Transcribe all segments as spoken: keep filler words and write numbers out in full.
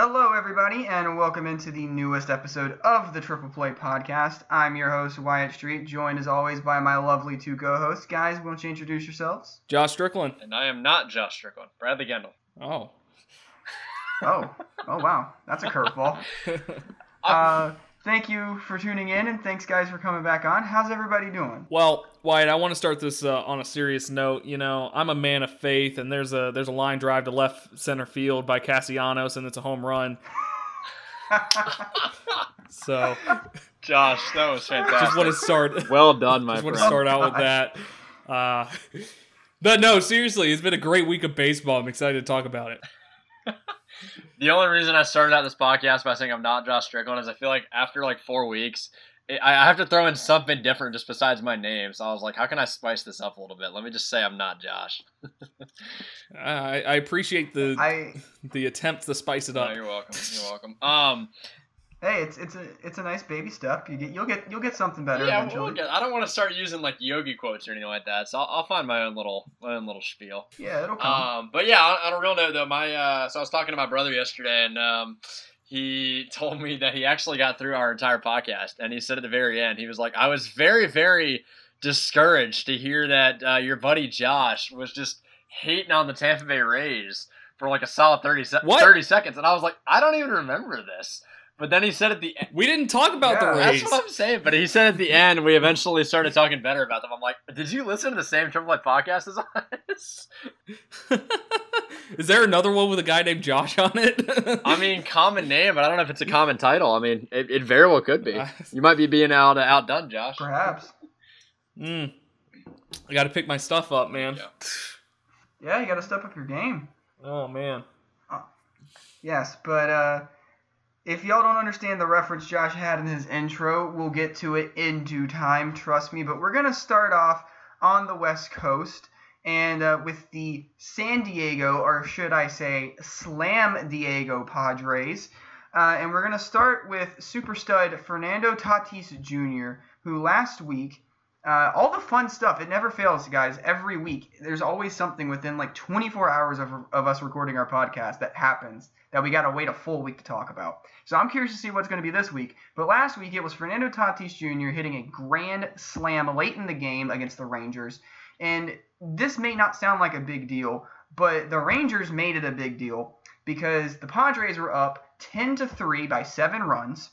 Hello, everybody, and welcome into the newest episode of the Triple Play podcast. I'm your host, Wyatt Street, joined as always by my lovely two co-hosts. Guys, won't you introduce yourselves? Josh Strickland. And I am not Josh Strickland. Bradley Gendel. Oh. Oh. Oh, wow. That's a curveball. Uh, thank you for tuning in, and thanks, guys, for coming back on. How's everybody doing? Well, Wyatt, I want to start this uh, on a serious note. You know, I'm a man of faith, and there's a there's a line drive to left center field by Cassianos, and it's a home run. So, Josh, that was fantastic. Just want to start. Well done, my just friend. Just want to start out with that. Uh, but no, seriously, it's been a great week of baseball. I'm excited to talk about it. The only reason I started out this podcast by saying I'm not Josh Strickland is I feel like after like four weeks, I have to throw in something different just besides my name. So I was like, how can I spice this up a little bit? Let me just say I'm not Josh. I, I appreciate the I, the attempt to spice it up. No, you're welcome. You're welcome. Um, hey, it's it's a it's a nice baby step. You get you'll get you'll get something better. Yeah, eventually. We'll get, I don't want to start using like Yogi quotes or anything like that. So I'll, I'll find my own little my own little spiel. Yeah, it'll come. Um, but yeah, on, on a real note though, my uh, so I was talking to my brother yesterday and. Um, He told me that he actually got through our entire podcast, and he said at the very end, he was like, I was very, very discouraged to hear that uh, your buddy Josh was just hating on the Tampa Bay Rays for like a solid thirty, se- thirty seconds. And I was like, I don't even remember this. But then he said at the end... We didn't talk about yeah, the Rays. That's what I'm saying. But he said at the end, we eventually started talking better about them. I'm like, did you listen to the same Triple Play podcast as us? Is there another one with a guy named Josh on it? I mean, common name, but I don't know if it's a common title. I mean, it, it very well could be. You might be being out uh, outdone, Josh. Perhaps. Mm. I got to pick my stuff up, man. Yeah, yeah, you got to step up your game. Oh, man. Oh. Yes, but... uh if y'all don't understand the reference Josh had in his intro, we'll get to it in due time, trust me. But we're going to start off on the West Coast and uh, with the San Diego, or should I say Slam Diego Padres. Uh, and we're going to start with super stud Fernando Tatis Junior, who last week, uh, all the fun stuff, it never fails, guys. Every week, there's always something within like twenty-four hours of, of us recording our podcast that happens that we got to wait a full week to talk about. So I'm curious to see what's going to be this week. But last week it was Fernando Tatis Junior hitting a grand slam late in the game against the Rangers. And this may not sound like a big deal, but the Rangers made it a big deal because the Padres were up ten to three by seven runs.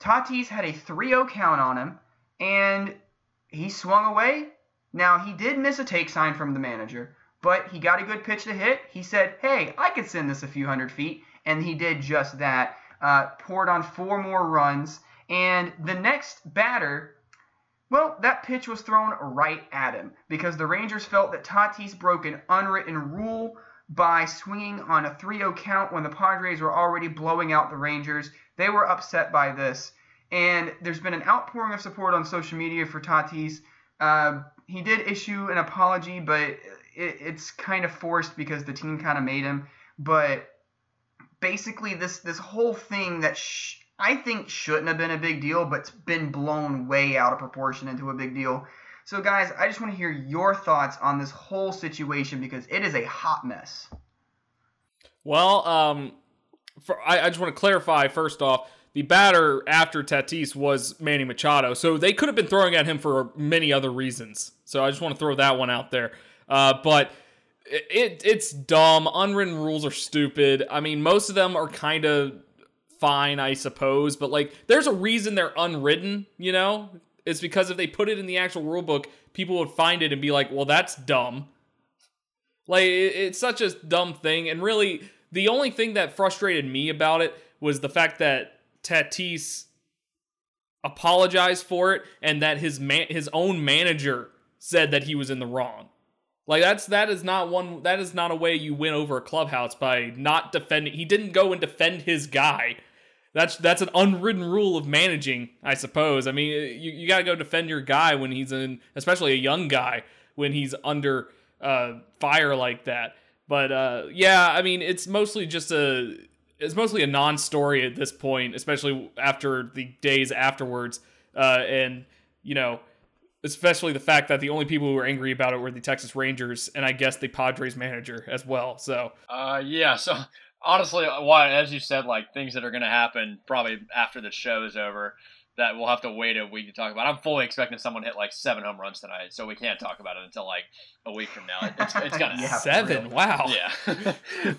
Tatis had a three oh count on him, and he swung away. Now, he did miss a take sign from the manager, but he got a good pitch to hit. He said, hey, I could send this a few hundred feet, and he did just that. Uh, poured on four more runs, and the next batter, well, that pitch was thrown right at him because the Rangers felt that Tatis broke an unwritten rule by swinging on a three oh count when the Padres were already blowing out the Rangers. They were upset by this, and there's been an outpouring of support on social media for Tatis. Uh, he did issue an apology, but... it's kind of forced because the team kind of made him. But basically this this whole thing that sh- I think shouldn't have been a big deal, but's been blown way out of proportion into a big deal. So, guys, I just want to hear your thoughts on this whole situation because it is a hot mess. Well, um, for, I, I just want to clarify first off, the batter after Tatis was Manny Machado. So they could have been throwing at him for many other reasons. So I just want to throw that one out there. Uh, but it, it it's dumb. Unwritten rules are stupid. I mean, most of them are kind of fine, I suppose. But, like, there's a reason they're unwritten, you know? It's because if they put it in the actual rule book, people would find it and be like, well, that's dumb. Like, it, it's such a dumb thing. And really, the only thing that frustrated me about it was the fact that Tatis apologized for it and that his man, his own manager said that he was in the wrong. Like that's that is not one that is not a way you win over a clubhouse by not defending. He didn't go and defend his guy. That's that's an unwritten rule of managing, I suppose. I mean, you, you got to go defend your guy when he's in, especially a young guy when he's under uh, fire like that. But uh, yeah, I mean, it's mostly just a it's mostly a non-story at this point, especially after the days afterwards, uh, and you know. Especially the fact that the only people who were angry about it were the Texas Rangers and I guess the Padres manager as well. So, uh, yeah. So honestly, Wyatt, as you said, like things that are going to happen probably after the show is over that we'll have to wait a week to talk about. I'm fully expecting someone to hit like seven home runs tonight, so we can't talk about it until like a week from now. It's, it's gonna yeah, seven. Really. Wow. Yeah.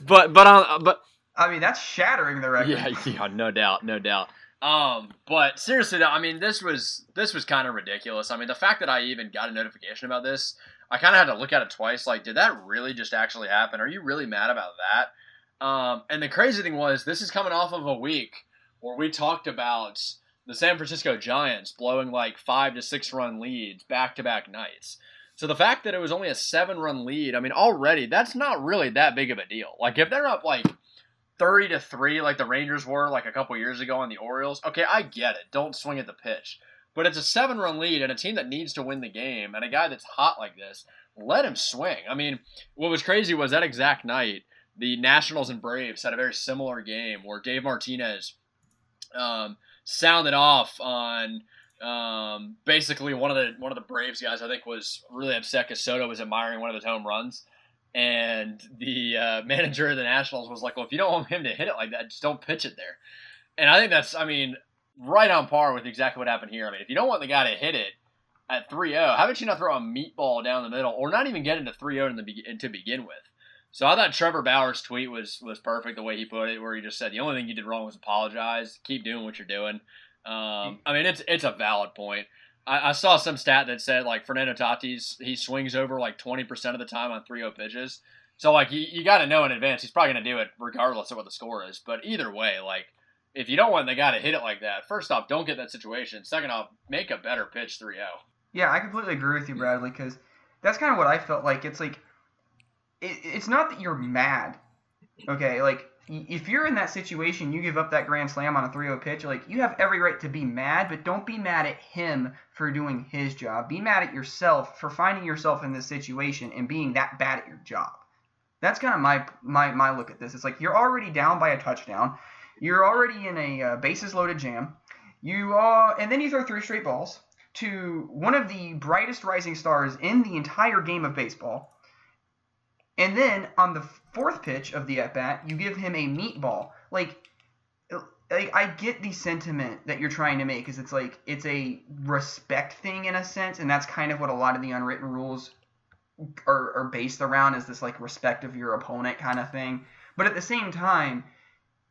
but but uh, but I mean that's shattering the record. Yeah, yeah, no doubt, no doubt. Um, but seriously though, I mean this was this was kind of ridiculous. I mean the fact that I even got a notification about this, I kind of had to look at it twice. Like, did that really just actually happen? Are you really mad about that? Um, and the crazy thing was, this is coming off of a week where we talked about the San Francisco Giants blowing like five to six run leads back-to-back nights. So the fact that it was only a seven-run lead, I mean, already that's not really that big of a deal. Like if they're up like thirty to three, like the Rangers were like a couple years ago on the Orioles, okay, I get it. Don't swing at the pitch. But it's a seven-run lead and a team that needs to win the game and a guy that's hot like this, let him swing. I mean, what was crazy was that exact night, the Nationals and Braves had a very similar game where Dave Martinez um, sounded off on um, basically one of the one of the Braves guys. I think was really upset because Soto was admiring one of his home runs. And the uh, manager of the Nationals was like, well, if you don't want him to hit it like that, just don't pitch it there. And I think that's, I mean – right on par with exactly what happened here. I mean, if you don't want the guy to hit it at three oh, how about you not throw a meatball down the middle or not even get into three oh in the be- to begin with? So I thought Trevor Bauer's tweet was was perfect the way he put it, where he just said, the only thing you did wrong was apologize. Keep doing what you're doing. Um, I mean, it's it's a valid point. I, I saw some stat that said, like, Fernando Tatis, he swings over, like, twenty percent of the time on three oh pitches. So, like, you, you got to know in advance he's probably going to do it regardless of what the score is. But either way, like, if you don't want the guy to hit it like that, first off, don't get that situation. Second off, make a better pitch three oh. Yeah, I completely agree with you, Bradley, because that's kind of what I felt like. It's like it, it's not that you're mad, okay? Like if you're in that situation, you give up that grand slam on a three oh pitch, like you have every right to be mad, but don't be mad at him for doing his job. Be mad at yourself for finding yourself in this situation and being that bad at your job. That's kind of my my my look at this. It's like you're already down by a touchdown. You're already in a uh, bases-loaded jam, you uh, and then you throw three straight balls to one of the brightest rising stars in the entire game of baseball, and then on the fourth pitch of the at-bat, you give him a meatball. Like, like I get the sentiment that you're trying to make, because it's like it's a respect thing in a sense, and that's kind of what a lot of the unwritten rules are, are based around, is this like respect of your opponent kind of thing. But at the same time,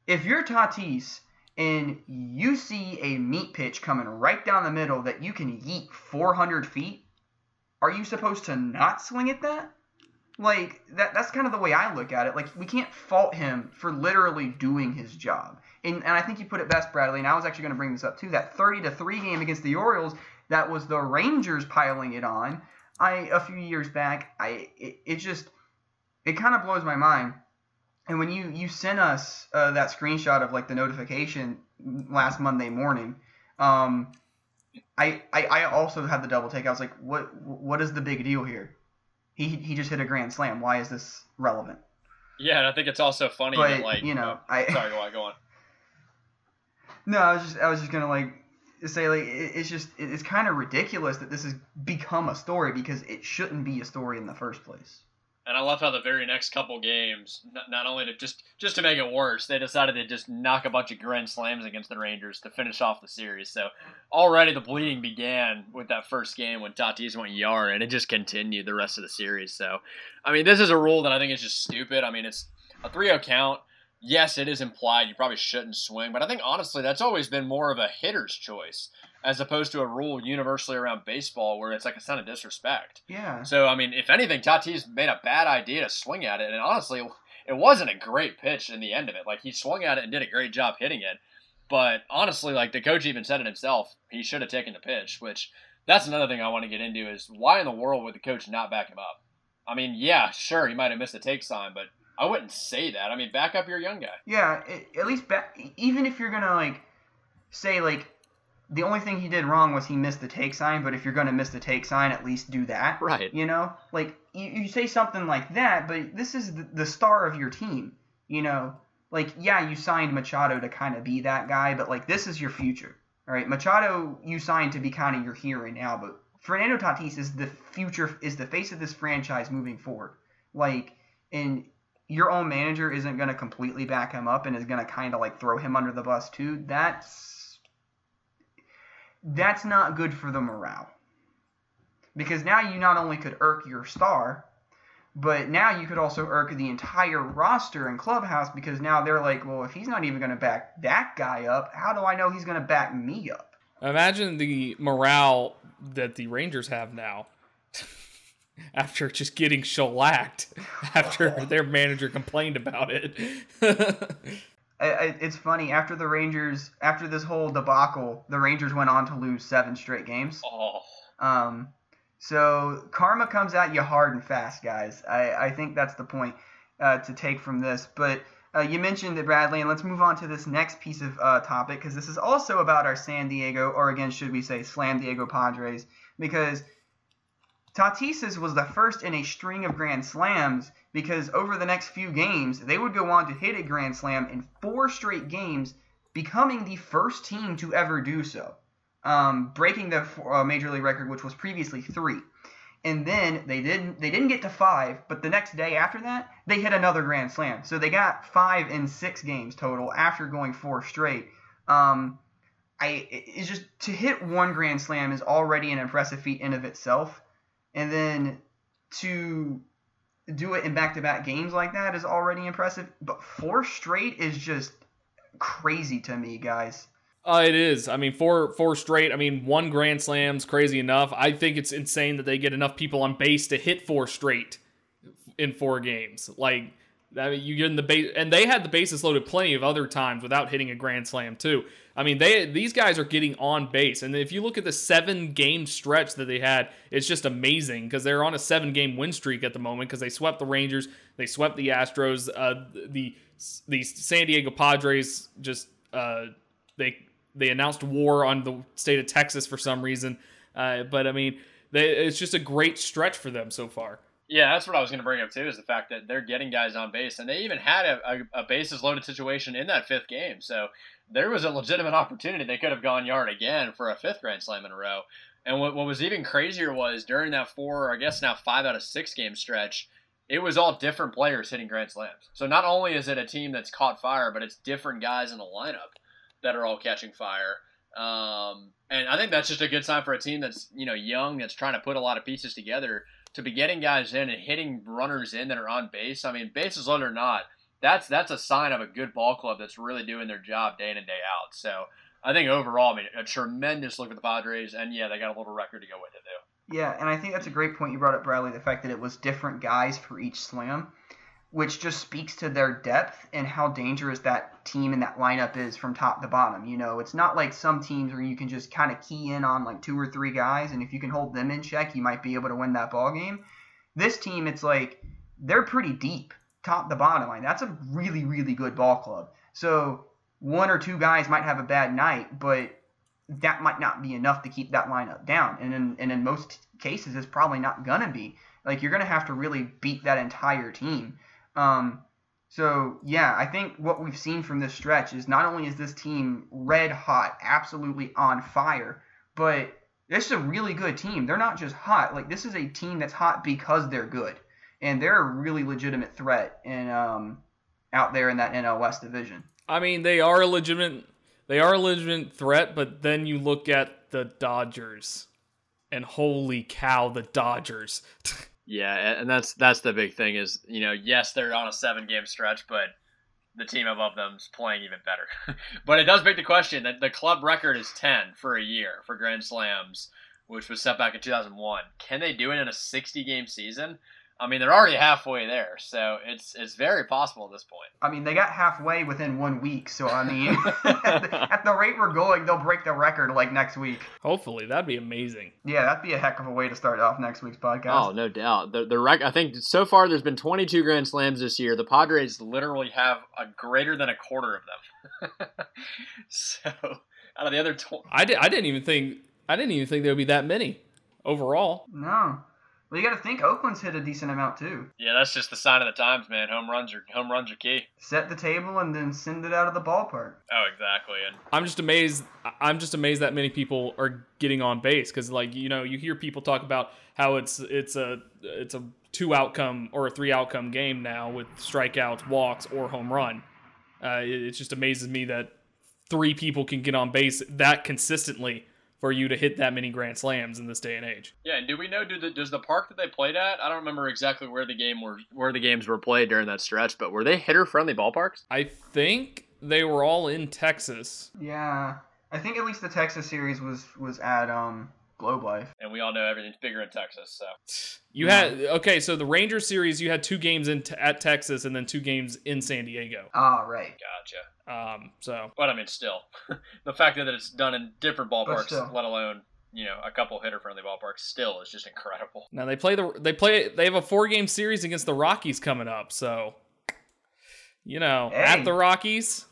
if you're Tatis and you see a meat pitch coming right down the middle that you can yeet four hundred feet, are you supposed to not swing at that? Like, that that's kind of the way I look at it. Like, we can't fault him for literally doing his job. And and I think you put it best, Bradley, and I was actually going to bring this up too. That thirty to three game against the Orioles, that was the Rangers piling it on I a few years back. I It, it just – it kind of blows my mind. And when you, you sent us uh, that screenshot of, like, the notification last Monday morning, um, I, I I also had the double take. I was like, what what is the big deal here? He he just hit a grand slam. Why is this relevant? Yeah, and I think it's also funny but, that, like, you know, oh, I, sorry, why go on? No, I was just I was just gonna like say like it, it's just it, it's kind of ridiculous that this has become a story, because it shouldn't be a story in the first place. And I love how the very next couple games, not only to just just to make it worse, they decided to just knock a bunch of grand slams against the Rangers to finish off the series. So already the bleeding began with that first game when Tatis went yar, and it just continued the rest of the series. So, I mean, this is a rule that I think is just stupid. I mean, it's a three oh count. Yes, it is implied you probably shouldn't swing, but I think honestly that's always been more of a hitter's choice as opposed to a rule universally around baseball where it's like a sign of disrespect. Yeah. So, I mean, if anything, Tatis made a bad idea to swing at it, and honestly, it wasn't a great pitch in the end of it. Like, he swung at it and did a great job hitting it, but honestly, like, the coach even said it himself, he should have taken the pitch, which that's another thing I want to get into is why in the world would the coach not back him up? I mean, yeah, sure, he might have missed the take sign, but I wouldn't say that. I mean, back up your young guy. Yeah, at least back, even if you're going to, like, say, like, the only thing he did wrong was he missed the take sign, but if you're going to miss the take sign, at least do that. Right. You know? Like, you, you say something like that, but this is the, the star of your team, you know? Like, yeah, you signed Machado to kind of be that guy, but, like, this is your future, all right? Machado you signed to be kind of your here and now, but Fernando Tatis is the future, is the face of this franchise moving forward. Like, and your own manager isn't going to completely back him up and is going to kind of like throw him under the bus too, that's that's not good for the morale. Because now you not only could irk your star, but now you could also irk the entire roster and clubhouse, because now they're like, well, if he's not even going to back that guy up, how do I know he's going to back me up? Imagine the morale that the Rangers have now after just getting shellacked after their manager complained about it. It's funny. After the Rangers, after this whole debacle, the Rangers went on to lose seven straight games. Oh. Um, so karma comes at you hard and fast, guys. I, I think that's the point uh, to take from this. But uh, you mentioned it, Bradley, and let's move on to this next piece of uh, topic, because this is also about our San Diego, or again, should we say Slam Diego Padres, because Tatis's was the first in a string of grand slams, because over the next few games, they would go on to hit a grand slam in four straight games, becoming the first team to ever do so. Um, breaking the uh, Major League record, which was previously three. And then they didn't they didn't get to five, but the next day after that, they hit another grand slam. So they got five in six games total after going four straight. Um, I it's just to hit one grand slam is already an impressive feat in of itself, and then to do it in back-to-back games like that is already impressive. But four straight is just crazy to me, guys. Uh, it is. I mean, four four straight. I mean, one grand slam's crazy enough. I think it's insane that they get enough people on base to hit four straight in four games. Like, I mean, you get in the base, and they had the bases loaded plenty of other times without hitting a grand slam too. I mean, they these guys are getting on base, and if you look at the seven game stretch that they had, it's just amazing because they're on a seven game win streak at the moment because they swept the Rangers, they swept the Astros, uh, the the San Diego Padres just uh, they. They announced war on the state of Texas for some reason. Uh, but, I mean, they, it's just a great stretch for them so far. Yeah, that's what I was going to bring up, too, is the fact that they're getting guys on base. And they even had a, a, a bases-loaded situation in that fifth game. So there was a legitimate opportunity. They could have gone yard again for a fifth grand slam in a row. And what, what was even crazier was during that four, or I guess now five out of six game stretch, it was all different players hitting grand slams. So not only is it a team that's caught fire, but it's different guys in the lineup that are all catching fire. Um, and I think that's just a good sign for a team that's, you know, young, that's trying to put a lot of pieces together, to be getting guys in and hitting runners in that are on base. I mean, bases loaded or not, that's that's a sign of a good ball club that's really doing their job day in and day out. So I think overall, I mean, a tremendous look at the Padres, and yeah, they got a little record to go with it though. Yeah, and I think that's a great point you brought up, Bradley, the fact that it was different guys for each slam, which just speaks to their depth and how dangerous that team and that lineup is from top to bottom. You know, it's not like some teams where you can just kind of key in on like two or three guys, and if you can hold them in check, you might be able to win that ball game. This team, it's like they're pretty deep, top to bottom. Like, that's a really, really good ball club. So one or two guys might have a bad night, but that might not be enough to keep that lineup down. And in, and in most cases, it's probably not going to be. Like, you're going to have to really beat that entire team. Um, so yeah, I think what we've seen from this stretch is not only is this team red hot, absolutely on fire, but this is a really good team. They're not just hot. Like, this is a team that's hot because they're good, and they're a really legitimate threat in, um, out there in that N L West division. I mean, they are a legitimate, they are a legitimate threat, but then you look at the Dodgers and holy cow, the Dodgers. Yeah, and that's that's the big thing is, you know, yes, they're on a seven-game stretch, but the team above them's playing even better. But it does beg the question that the club record is ten for a year for grand slams, which was set back in two thousand one. Can they do it in a sixty-game season? I mean, they're already halfway there, so it's it's very possible at this point. I mean, they got halfway within one week, so I mean, at, the, at the rate we're going, they'll break the record like next week. Hopefully, that'd be amazing. Yeah, that'd be a heck of a way to start off next week's podcast. Oh, no doubt. The the rec- I think so far there's been twenty-two grand slams this year. The Padres literally have a greater than a quarter of them. So out of the other, tw- I did, I didn't even think I didn't even think there would be that many overall. No. Well, you got to think Oakland's hit a decent amount too. Yeah, that's just the sign of the times, man. Home runs are home runs are key. Set the table and then send it out of the ballpark. Oh, exactly. And I'm just amazed. I'm just amazed that many people are getting on base because, like, you know, you hear people talk about how it's it's a it's a two outcome or a three outcome game now with strikeouts, walks, or home run. Uh, it, it just amazes me that three people can get on base that consistently for you to hit that many grand slams in this day and age. Yeah, and do we know, do the, does the park that they played at, I don't remember exactly where the game were, where the games were played during that stretch, but were they hitter-friendly ballparks? I think they were all in Texas. Yeah, I think at least the Texas series was was at um, Globe Life. And we all know everything's bigger in Texas, so. You yeah. had, okay, so the Rangers series, you had two games in t- at Texas and then two games in San Diego. Ah, right. Gotcha. Um, so, but I mean, still, the fact that it's done in different ballparks, let alone, you know, a couple hitter-friendly ballparks, still is just incredible. Now they play the they play they have a four-game series against the Rockies coming up, so you know, hey. At the Rockies.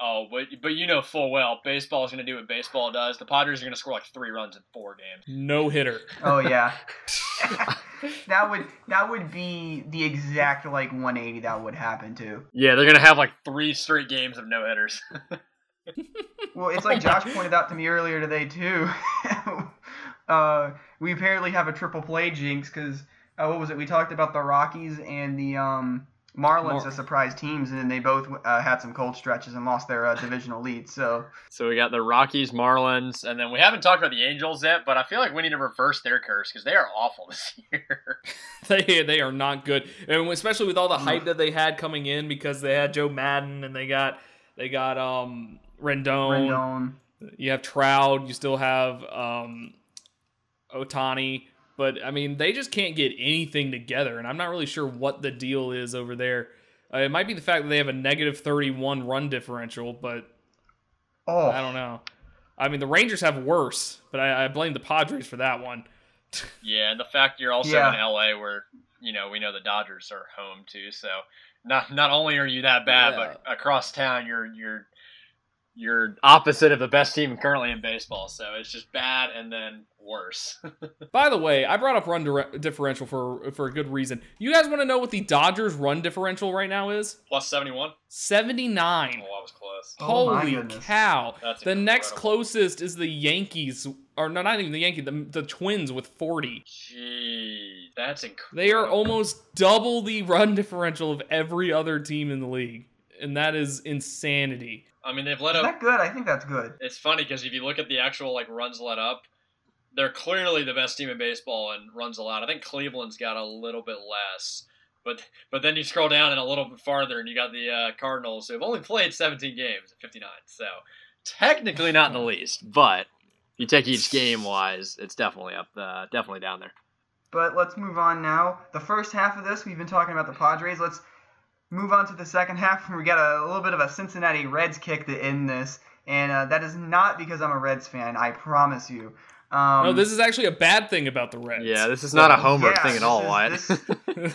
Oh, but but you know full well, baseball is going to do what baseball does. The Padres are going to score like three runs in four games. No hitter. Oh yeah. That would that would be the exact like one eighty that would happen too. Yeah, they're gonna have like three straight games of no hitters. Well, it's like Josh pointed out to me earlier today too. uh, we apparently have a triple play jinx because uh, what was it? We talked about the Rockies and the um, Marlins Mar- as surprise teams, and then they both uh, had some cold stretches and lost their uh, divisional lead. So, so we got the Rockies, Marlins, and then we haven't talked about the Angels yet. But I feel like we need to reverse their curse because they are awful this year. they they are not good, and especially with all the hype that they had coming in because they had Joe Madden and they got they got um, Rendon. Rendon. You have Trout. You still have um, Otani. But, I mean, they just can't get anything together, and I'm not really sure what the deal is over there. Uh, it might be the fact that they have a negative thirty-one run differential, but oh. I don't know. I mean, the Rangers have worse, but I, I blame the Padres for that one. Yeah, and the fact you're also yeah. in L A where, you know, we know the Dodgers are home too, so not not only are you that bad, yeah. but across town you're you're you're opposite of the best team currently in baseball, so it's just bad and then worse. By the way, I brought up run dire- differential for for a good reason. You guys want to know what the Dodgers' run differential right now is? Plus seventy-one? seventy-nine. Oh, I was close. Holy oh cow. That's the incredible. Next closest is the Yankees, or no, not even the Yankees, the, the Twins with forty. Jeez, that's incredible. They are almost double the run differential of every other team in the league, and that is insanity. I mean, they've let up. Is that good? I think that's good. It's funny because if you look at the actual like runs let up, they're clearly the best team in baseball and runs allowed. I think Cleveland's got a little bit less, but but then you scroll down and a little bit farther, and you got the uh, Cardinals, who have only played seventeen games at fifty-nine. So technically not in the least, but you take each game wise, it's definitely up, uh, definitely down there. But let's move on now. The first half of this, we've been talking about the Padres. Let's move on to the second half, and we got a, a little bit of a Cincinnati Reds kick to end this, and uh, that is not because I'm a Reds fan. I promise you. Um, no, this is actually a bad thing about the Reds. Yeah, this is not a Homer yeah, thing at all, Wyatt. This,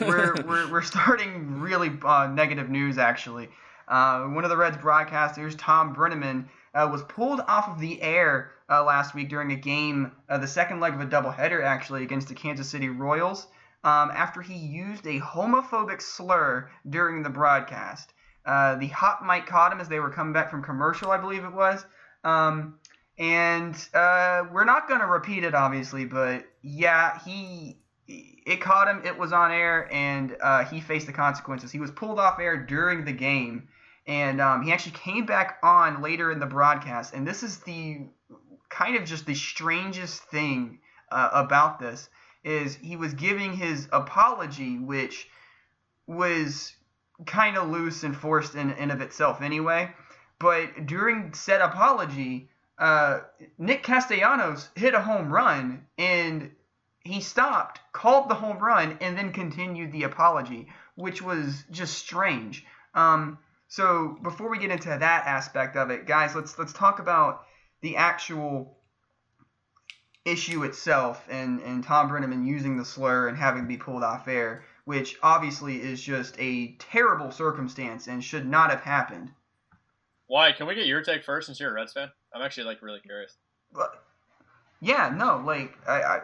we're, we're, we're starting really uh, negative news, actually. Uh, one of the Reds broadcasters, Thom Brennaman, uh, was pulled off of the air uh, last week during a game, uh, the second leg of a doubleheader, actually, against the Kansas City Royals, um, after he used a homophobic slur during the broadcast. Uh, the hot mic caught him as they were coming back from commercial, I believe it was. Um... And uh, we're not going to repeat it, obviously, but yeah, he it caught him. It was on air, and uh, he faced the consequences. He was pulled off air during the game, and um, he actually came back on later in the broadcast. And this is the kind of just the strangest thing uh, about this is he was giving his apology, which was kind of loose and forced in and of itself anyway. But during said apology, Uh, Nick Cassianos hit a home run, and he stopped, called the home run, and then continued the apology, which was just strange. Um, so before we get into that aspect of it, guys, let's let's talk about the actual issue itself and, and Thom Brennaman using the slur and having to be pulled off air, which obviously is just a terrible circumstance and should not have happened. Why? Can we get your take first since you're a Reds fan? I'm actually, like, really curious. Yeah, no, like, I, I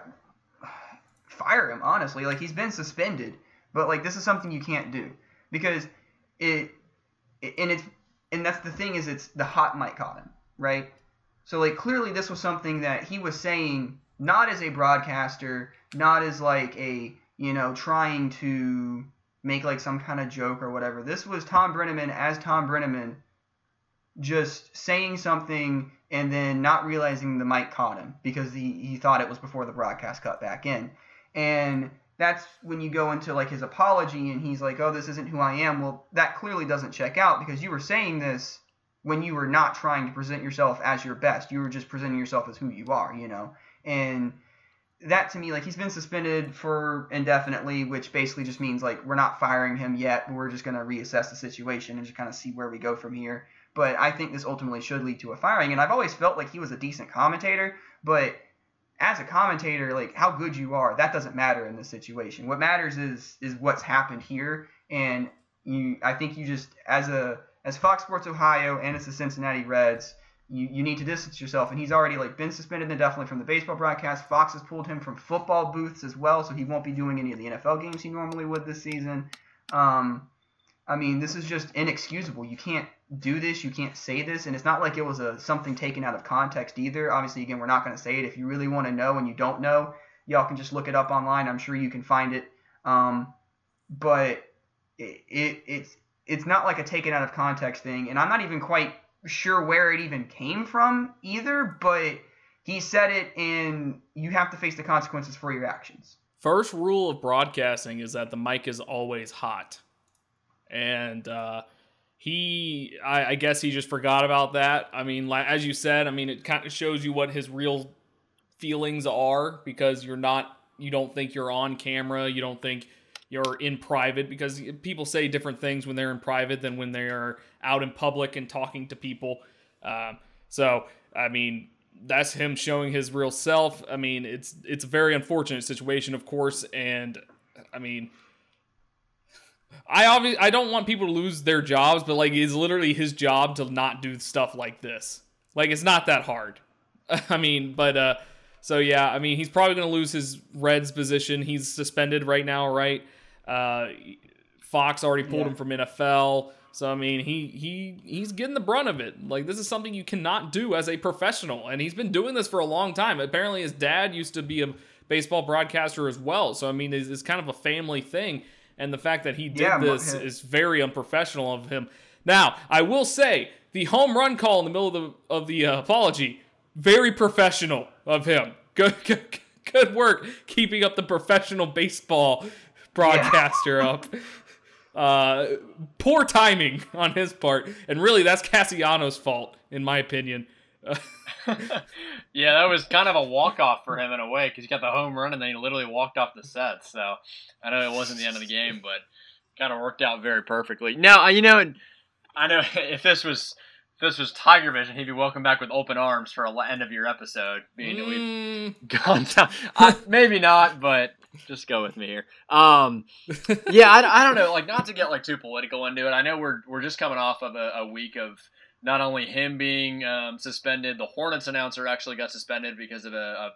fire him, honestly. Like, he's been suspended, but, like, this is something you can't do. Because it, it and it's, and that's the thing is it's the hot mic caught him, right? So, like, clearly this was something that he was saying not as a broadcaster, not as, like, a, you know, trying to make, like, some kind of joke or whatever. This was Thom Brennaman as Thom Brennaman just saying something and then not realizing the mic caught him because he, he thought it was before the broadcast cut back in. And that's when you go into, like, his apology and he's like, oh, this isn't who I am. Well, that clearly doesn't check out because you were saying this when you were not trying to present yourself as your best. You were just presenting yourself as who you are, you know. And that to me, like, he's been suspended for indefinitely, which basically just means, like, we're not firing him yet. We're just going to reassess the situation and just kind of see where we go from here. But I think this ultimately should lead to a firing. And I've always felt like he was a decent commentator. But as a commentator, like, how good you are, that doesn't matter in this situation. What matters is is what's happened here. And you, I think you just, as a as Fox Sports Ohio and as the Cincinnati Reds, You, you need to distance yourself, and he's already, like, been suspended indefinitely from the baseball broadcast. Fox has pulled him from football booths as well, so he won't be doing any of the N F L games he normally would this season. Um, I mean, this is just inexcusable. You can't do this. You can't say this, and it's not like it was a something taken out of context either. Obviously, again, we're not going to say it. If you really want to know and you don't know, y'all can just look it up online. I'm sure you can find it. Um, but it, it it's it's not like a taken out of context thing, and I'm not even quite – sure where it even came from either, but he said it, and you have to face the consequences for your actions. First rule of broadcasting is that the mic is always hot, and uh he I, I guess he just forgot about that. I mean, like, as you said, I mean, it kind of shows you what his real feelings are, because you're not you don't think you're on camera, you don't think you're in private, because people say different things when they're in private than when they're out in public and talking to people. Um, so, I mean, that's him showing his real self. I mean, it's it's a very unfortunate situation, of course. And, I mean, I obviously I don't want people to lose their jobs, but, like, it's literally his job to not do stuff like this. Like, it's not that hard. I mean, but, uh, so, yeah, I mean, he's probably going to lose his Reds position. He's suspended right now, right? Uh, Fox already pulled yeah. him from N F L, so I mean he he he's getting the brunt of it. Like, this is something you cannot do as a professional, and he's been doing this for a long time. Apparently, his dad used to be a baseball broadcaster as well, so I mean it's, it's kind of a family thing. And the fact that he did yeah, this is very unprofessional of him. Now, I will say the home run call in the middle of the of the uh, apology, very professional of him. Good good good work keeping up the professional baseball broadcaster yeah. up. Uh, poor timing on his part, and really that's Cassiano's fault, in my opinion. Yeah, that was kind of a walk-off for him in a way, because he got the home run and then he literally walked off the set. So I know it wasn't the end of the game, but kind of worked out very perfectly. Now, you know, I know if this was if this was Tiger Vision, he'd be welcome back with open arms for a end of your episode. Being mm. we've gone down, I, maybe not, but. Just go with me here. Um, yeah, I, I don't know. Like, not to get like too political into it. I know we're we're just coming off of a, a week of not only him being um, suspended. The Hornets announcer actually got suspended because of a,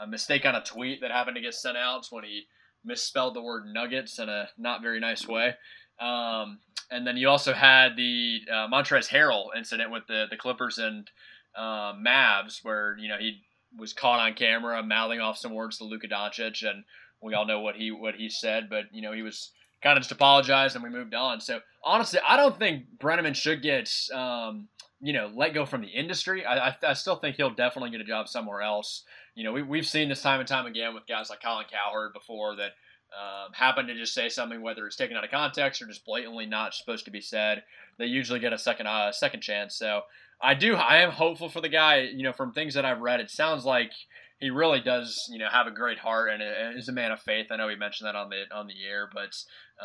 a, a mistake on a tweet that happened to get sent out when he misspelled the word nuggets in a not very nice way. Um, and then you also had the uh, Montrezl Harrell incident with the the Clippers and uh, Mavs, where you know he was caught on camera mouthing off some words to Luka Doncic, and we all know what he what he said, but, you know, he was kind of just apologized and we moved on. So, honestly, I don't think Brennaman should get, um, you know, let go from the industry. I, I I still think he'll definitely get a job somewhere else. You know, we, we've seen this time and time again with guys like Colin Cowherd before that um, happen to just say something, whether it's taken out of context or just blatantly not supposed to be said. They usually get a second uh, second chance. So, I do, I am hopeful for the guy. You know, from things that I've read, it sounds like he really does, you know, have a great heart and is a man of faith. I know he mentioned that on the on the air, but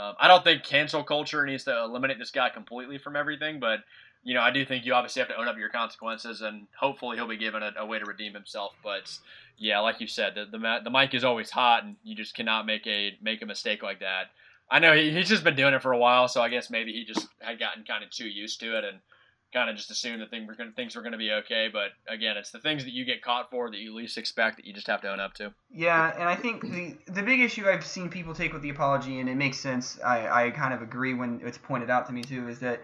um, I don't think cancel culture needs to eliminate this guy completely from everything. But, you know, I do think you obviously have to own up to your consequences, and hopefully he'll be given a, a way to redeem himself. But yeah, like you said, the, the the mic is always hot, and you just cannot make a make a mistake like that. I know he, he's just been doing it for a while, so I guess maybe he just had gotten kind of too used to it, and kind of just assumed that things were going to be okay. But again, it's the things that you get caught for that you least expect that you just have to own up to. Yeah, and I think the the big issue I've seen people take with the apology, and it makes sense, I, I kind of agree when it's pointed out to me too, is that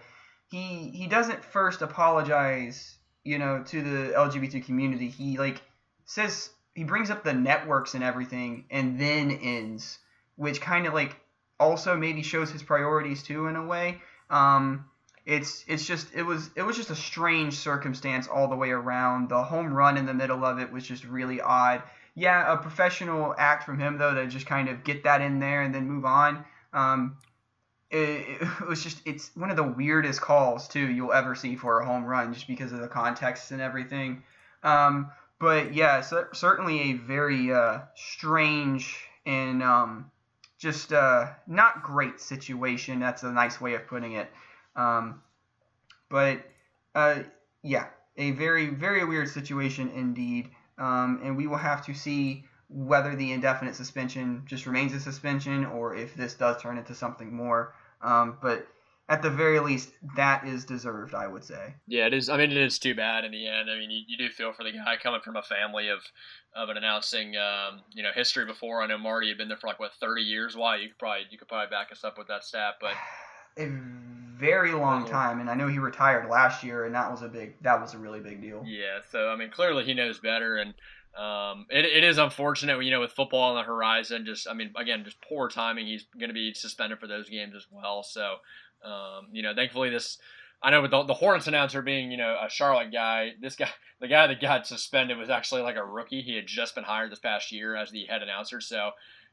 he he doesn't first apologize, you know, to the L G B T community. He like says he brings up the networks and everything, and then ends, which kind of like also maybe shows his priorities too in a way. Um, it's it's just it was it was just a strange circumstance all the way around. The home run in the middle of it was just really odd. Yeah, a professional act from him though to just kind of get that in there and then move on. Um, it, it was just it's one of the weirdest calls too you'll ever see for a home run just because of the context and everything. Um, but yeah, so certainly a very uh, strange and um, just uh, not great situation. That's a nice way of putting it. Um, but, uh, yeah, a very, very weird situation indeed. Um, and we will have to see whether the indefinite suspension just remains a suspension or if this does turn into something more. Um, but at the very least, that is deserved, I would say. Yeah, it is. I mean, it is too bad in the end. I mean, you, you do feel for the guy coming from a family of, of an announcing, um, you know, history before. I know Marty had been there for like, what, thirty years? Why? You could probably, you could probably back us up with that stat, but... it, very long time, and I know he retired last year, and that was a big that was a really big deal. Yeah, so I mean clearly he knows better, and um it, it is unfortunate, you know, with football on the horizon. Just I mean again just poor timing. He's going to be suspended for those games as well, so um you know thankfully this I know with the, the Hornets announcer being you know a Charlotte guy, this guy the guy that got suspended was actually like a rookie. He had just been hired this past year as the head announcer, so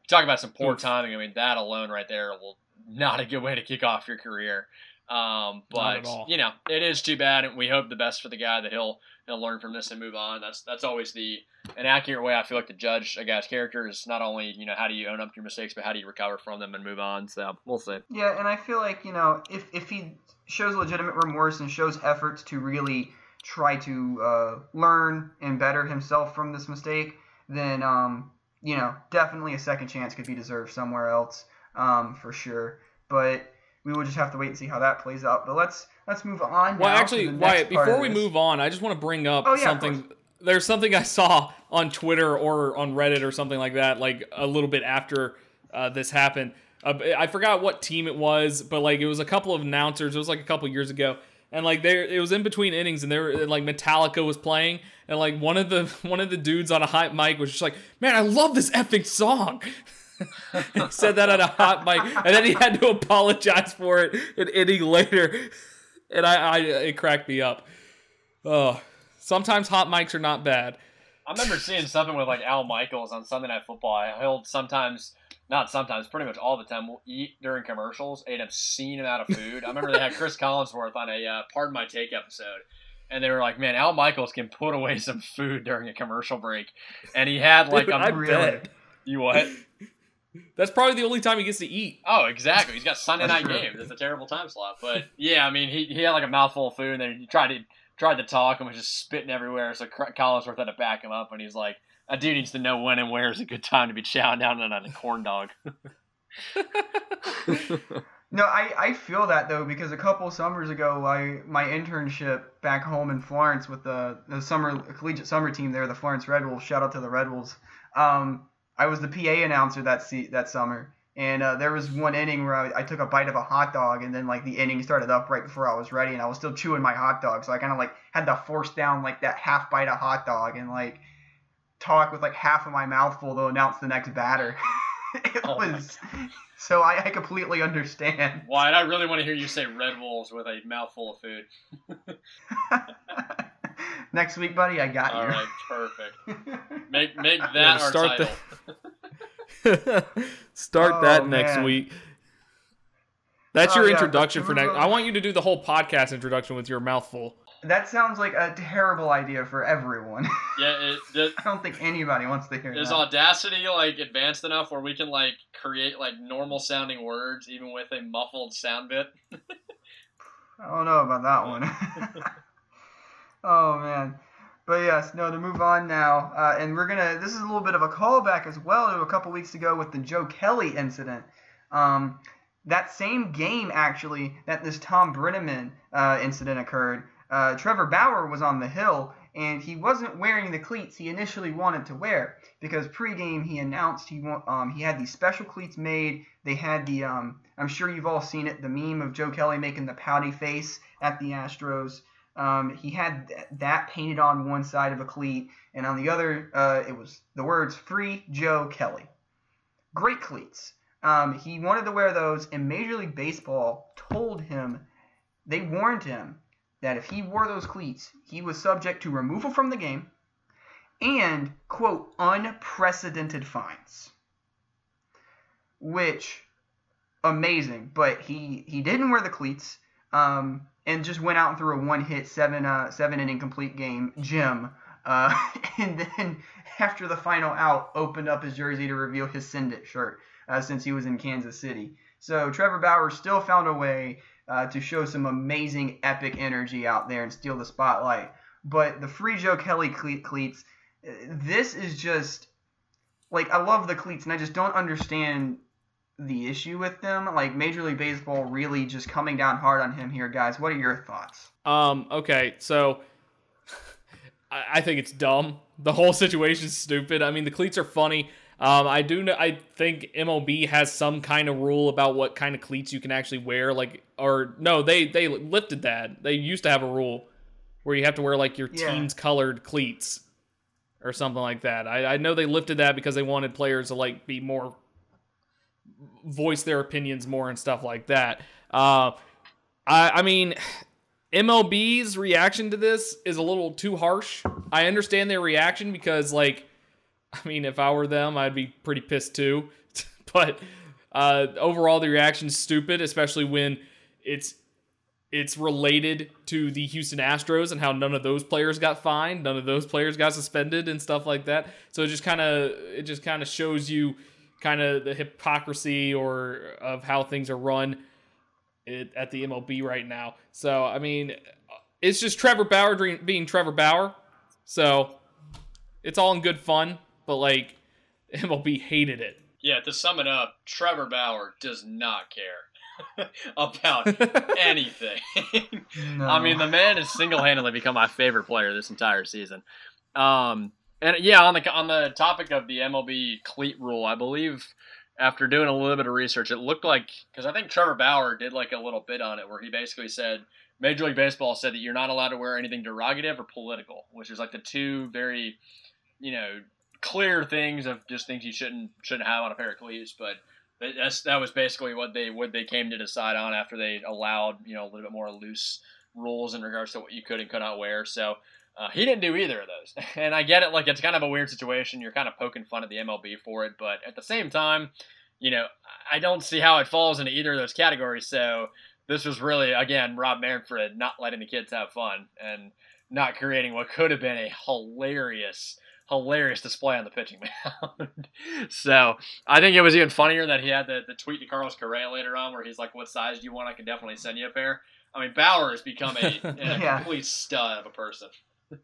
talk about some poor timing. I mean that alone right there will not a good way to kick off your career. Um, but you know, it is too bad, and we hope the best for the guy that he'll he'll learn from this and move on. That's that's always the an accurate way I feel like to judge a guy's character is not only, you know, how do you own up to your mistakes, but how do you recover from them and move on. So we'll see. Yeah, and I feel like, you know, if if he shows legitimate remorse and shows efforts to really try to uh, learn and better himself from this mistake, then um, you know, definitely a second chance could be deserved somewhere else, um, for sure. But we will just have to wait and see how that plays out. But let's let's move on. Well, now actually, to the next Wyatt, part before we move on, I just want to bring up oh, yeah, something. There's something I saw on Twitter or on Reddit or something like that, like a little bit after uh, this happened. Uh, I forgot what team it was, but like it was a couple of announcers. It was like a couple years ago, and like there, it was in between innings, and they were like Metallica was playing, and like one of the one of the dudes on a hype mic was just like, "Man, I love this effing song." He said that on a hot mic, and then he had to apologize for it an inning later, and I, I it cracked me up. Oh, sometimes hot mics are not bad. I remember seeing something with like Al Michaels on Sunday Night Football. I held sometimes, not sometimes, pretty much all the time, we'll eat during commercials, ate an obscene amount of food. I remember they had Chris Collinsworth on a uh, Pardon My Take episode. And they were like, man, Al Michaels can put away some food during a commercial break. And he had like Dude, a... I really, bet. You what? That's probably the only time he gets to eat. Oh, exactly. He's got Sunday night games. It's a terrible time slot. But yeah, I mean, he, he had like a mouthful of food, and then he tried to tried to talk and was just spitting everywhere. So Collinsworth had to back him up, and he's like, "A dude needs to know when and where is a good time to be chowing down on a corn dog." No, I, I feel that though, because a couple summers ago, I my internship back home in Florence with the the summer collegiate summer team there, the Florence Red Wolves. Shout out to the Red Wolves. Um, I was the P A announcer that se- that summer, and uh, there was one inning where I, I took a bite of a hot dog, and then like the inning started up right before I was ready, and I was still chewing my hot dog, so I kind of like had to force down like that half bite of hot dog and like talk with like half of my mouth full to announce the next batter. it oh was so I, I completely understand. Why? And I really want to hear you say Red Wolves with a mouthful of food. Next week, buddy, I got All you. All right, perfect. Make make that our start title. The, start oh, that next man. Week. That's oh, your yeah, introduction for next. I want you to do the whole podcast introduction with your mouthful. That sounds like a terrible idea for everyone. Yeah, it, the, I don't think anybody wants to hear that. Is Audacity like advanced enough where we can like create like normal sounding words even with a muffled sound bit? I don't know about that one. Oh, man. But, yes, no, to move on now. Uh, and we're going to – this is a little bit of a callback as well to a couple weeks ago with the Joe Kelly incident. Um, that same game, actually, that this Thom Brennaman uh, incident occurred, uh, Trevor Bauer was on the hill, and he wasn't wearing the cleats he initially wanted to wear, because pregame he announced he um, he had these special cleats made. They had the, um, I'm sure you've all seen it, the meme of Joe Kelly making the pouty face at the Astros. Um, he had th- that painted on one side of a cleat, and on the other, uh, it was the words, "Free Joe Kelly." Great cleats. Um, he wanted to wear those, and Major League Baseball told him, they warned him, that if he wore those cleats, he was subject to removal from the game and, quote, unprecedented fines. Which, amazing, but he, he didn't wear the cleats um, and just went out and threw a one-hit, seven, uh, seven-inning complete game, Jim, uh, and then after the final out, opened up his jersey to reveal his send-it shirt. Uh, since he was in Kansas City. So Trevor Bauer still found a way uh, to show some amazing epic energy out there and steal the spotlight. But the Free Joe Kelly cle- cleats, this is just, like, I love the cleats, and I just don't understand the issue with them. Like, Major League Baseball really just coming down hard on him here, guys. What are your thoughts? Um. Okay, so I-, I think it's dumb. The whole situation's stupid. I mean, the cleats are funny. Um, I do know, I think M L B has some kind of rule about what kind of cleats you can actually wear, like, or no, they, they lifted that. They used to have a rule where you have to wear, like, your yeah. team's colored cleats or something like that. I, I know they lifted that because they wanted players to, like, be more, voice their opinions more and stuff like that. Uh, I, I mean, M L B's reaction to this is a little too harsh. I understand their reaction because, like, I mean, if I were them, I'd be pretty pissed too. But uh, overall, the reaction's stupid, especially when it's it's related to the Houston Astros and how none of those players got fined, none of those players got suspended and stuff like that. So it just kind of it just kind of shows you kind of the hypocrisy or of how things are run at the M L B right now. So I mean, it's just Trevor Bauer being Trevor Bauer. So it's all in good fun. But, like, M L B hated it. Yeah, to sum it up, Trevor Bauer does not care about anything. No. I mean, the man has single-handedly become my favorite player this entire season. Um, and, yeah, on the on the topic of the M L B cleat rule, I believe after doing a little bit of research, it looked like – because I think Trevor Bauer did, like, a little bit on it where he basically said Major League Baseball said that you're not allowed to wear anything derogative or political, which is, like, the two very, you know – clear things of just things you shouldn't shouldn't have on a pair of cleats, but that's that was basically what they what they came to decide on after they allowed, you know, a little bit more loose rules in regards to what you could and could not wear. So uh, he didn't do either of those, and I get it. Like, it's kind of a weird situation. You're kind of poking fun at the M L B for it, but at the same time, you know, I don't see how it falls into either of those categories. So this was really, again, Rob Manfred not letting the kids have fun and not creating what could have been a hilarious. Hilarious display on the pitching mound. So I think it was even funnier that he had the, the tweet to Carlos Correa later on where he's like, "What size do you want? I can definitely send you a pair." I mean, Bauer has become a, a yeah. complete stud of a person. and,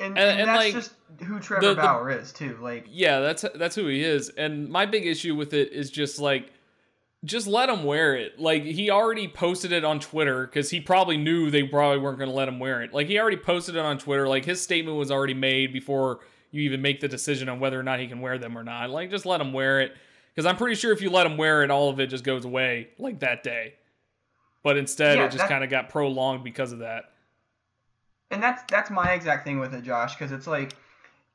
and, and, and that's like, just who Trevor the, the, Bauer is too. Like, yeah, that's that's who he is. And my big issue with it is just like, just let him wear it. Like, he already posted it on Twitter because he probably knew they probably weren't going to let him wear it. Like, he already posted it on Twitter. Like, his statement was already made before you even make the decision on whether or not he can wear them or not. Like, just let him wear it. Because I'm pretty sure if you let him wear it, all of it just goes away, like, that day. But instead, yeah, it just kind of got prolonged because of that. And that's that's my exact thing with it, Josh, because it's like,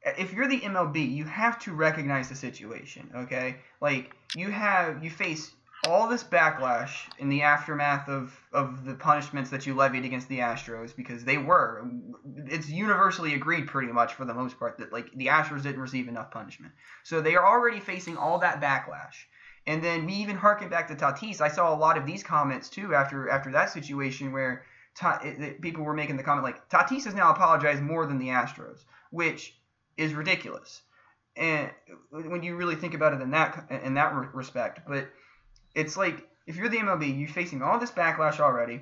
if you're the M L B, you have to recognize the situation, okay? Like, you have, you face all this backlash in the aftermath of, of the punishments that you levied against the Astros, because they were, it's universally agreed pretty much for the most part that, like, the Astros didn't receive enough punishment. So they are already facing all that backlash. And then we even harken back to Tatis. I saw a lot of these comments too after after that situation where ta- it, it, people were making the comment like, Tatis has now apologized more than the Astros, which is ridiculous. And when you really think about it in that in that re- respect, but it's like, if you're the M L B, you're facing all this backlash already.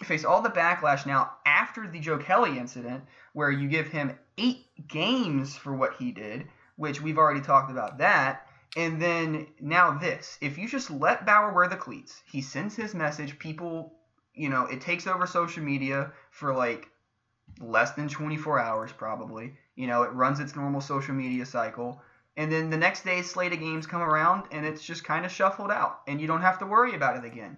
You face all the backlash now after the Joe Kelly incident, where you give him eight games for what he did, which we've already talked about that. And then now this. If you just let Bauer wear the cleats, he sends his message. People you know, it takes over social media for like less than twenty-four hours probably. You know, it runs its normal social media cycle. And then the next day, slate of games come around, and it's just kind of shuffled out. And you don't have to worry about it again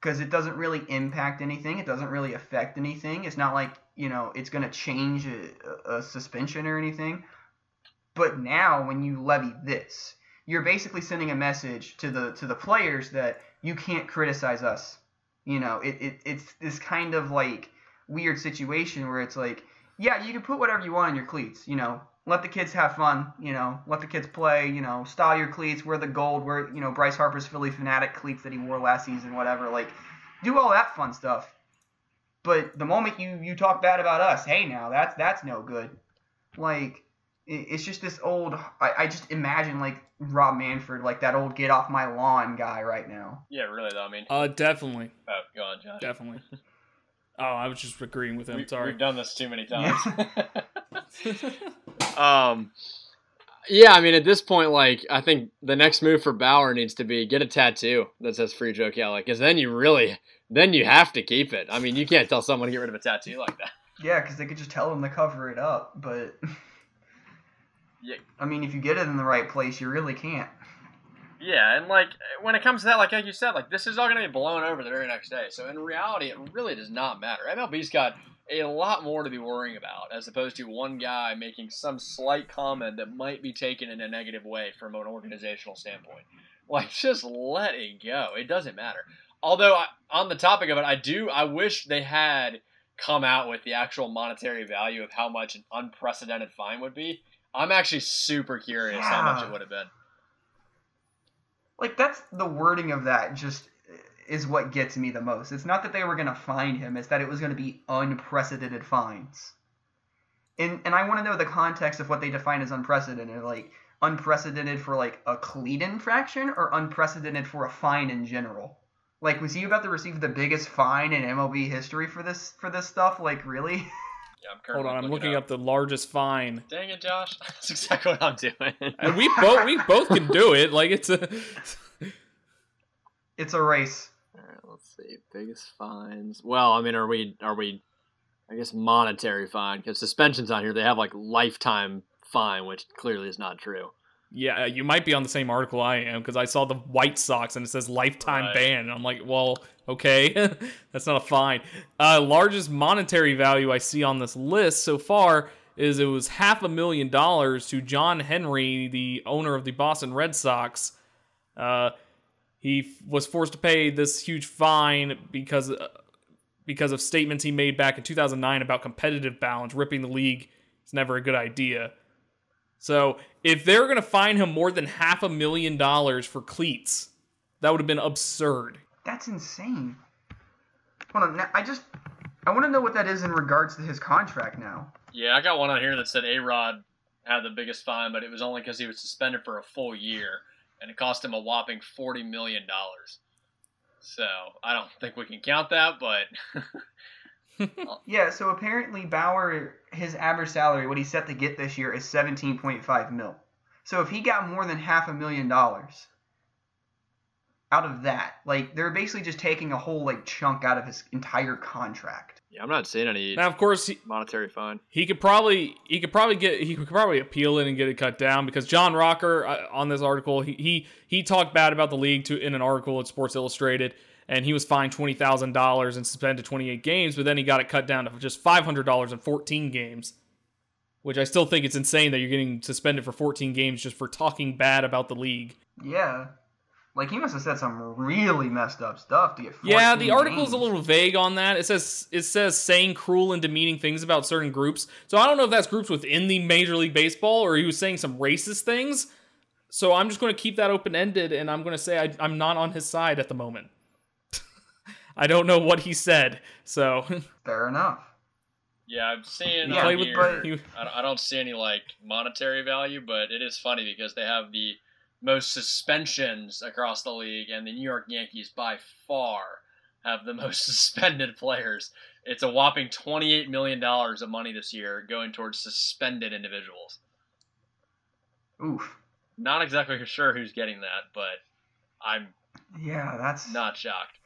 because it doesn't really impact anything. It doesn't really affect anything. It's not like, you know, it's going to change a, a suspension or anything. But now when you levy this, you're basically sending a message to the to the players that you can't criticize us. You know, it, it it's this kind of like weird situation where it's like, yeah, you can put whatever you want in your cleats, you know. Let the kids have fun, you know, let the kids play, you know, style your cleats, wear the gold, wear, you know, Bryce Harper's Philly Fanatic cleats that he wore last season, whatever, like, do all that fun stuff. But the moment you, you talk bad about us, hey, now, that's that's no good. Like, it, it's just this old, I, I just imagine, like, Rob Manfred, like, that old get off my lawn guy right now. Yeah, really, though, I mean. Uh, definitely. Oh, go on, Josh. Definitely. Oh, I was just agreeing with him, we, sorry. We've done this too many times. Um, yeah, I mean, at this point, like, I think the next move for Bauer needs to be get a tattoo that says Free Joe Kelly, because then you really, then you have to keep it. I mean, you can't tell someone to get rid of a tattoo like that. Yeah, because they could just tell them to cover it up, but, yeah. I mean, if you get it in the right place, you really can't. Yeah, and, like, when it comes to that, like, like you said, like, this is all going to be blown over the very next day. So, in reality, it really does not matter. M L B's got a lot more to be worrying about as opposed to one guy making some slight comment that might be taken in a negative way from an organizational standpoint. Like, just let it go. It doesn't matter. Although, I, on the topic of it, I do, I wish they had come out with the actual monetary value of how much an unprecedented fine would be. I'm actually super curious yeah. how much it would have been. Like, that's the wording of that just is what gets me the most. It's not that they were going to fine him. It's that it was going to be unprecedented fines. And and I want to know the context of what they define as unprecedented. Like, unprecedented for, like, a cleat infraction or unprecedented for a fine in general? Like, was he about to receive the biggest fine in M L B history for this for this stuff? Like, really? Yeah, I'm Hold on, I'm looking up. up the largest fine. Dang it, Josh. That's exactly what I'm doing. And we both we both can do it. Like, it's a it's a race. All right, let's see. Biggest fines. Well, I mean, are we are we I guess monetary fine, cuz suspensions on here, they have like lifetime fine, which clearly is not true. Yeah, you might be on the same article I am, cuz I saw the White Sox and it says lifetime right. ban and I'm like, "Well, okay. That's not a fine." Uh, largest monetary value I see on this list so far is it was half a million dollars to John Henry, the owner of the Boston Red Sox. Uh He f- was forced to pay this huge fine because uh, because of statements he made back in two thousand nine about competitive balance. Ripping the league is never a good idea. So if they're going to fine him more than half a million dollars for cleats, that would have been absurd. That's insane. Hold on, I just I want to know what that is in regards to his contract now. Yeah, I got one on here that said A-Rod had the biggest fine, but it was only because he was suspended for a full year. And it cost him a whopping forty million dollars. So I don't think we can count that, but... yeah, so apparently Bauer, his average salary, what he's set to get this year is seventeen point five mil. So if he got more than half a million dollars out of that, like, they're basically just taking a whole, like, chunk out of his entire contract. Yeah, I'm not seeing any. Now, of course, he, monetary fine. He could probably, he could probably get, he could probably appeal it and get it cut down, because John Rocker uh, on this article, he, he he talked bad about the league to in an article at Sports Illustrated, and he was fined twenty thousand dollars and suspended twenty-eight games, but then he got it cut down to just five hundred dollars and fourteen games, which I still think it's insane that you're getting suspended for fourteen games just for talking bad about the league. Yeah. Like, he must have said some really messed up stuff to get fourteen Yeah, the article's games. A little vague on that. It says it says saying cruel and demeaning things about certain groups. So I don't know if that's groups within the Major League Baseball or he was saying some racist things. So I'm just going to keep that open-ended, and I'm going to say I, I'm not on his side at the moment. I don't know what he said, so... Fair enough. Yeah, I'm seeing yeah, on here... Play. I don't see any, like, monetary value, but it is funny because they have the... most suspensions across the league, and the New York Yankees by far have the most suspended players. It's a whopping twenty-eight million dollars of money this year going towards suspended individuals. Oof. Not exactly sure who's getting that, but I'm yeah, that's not shocked.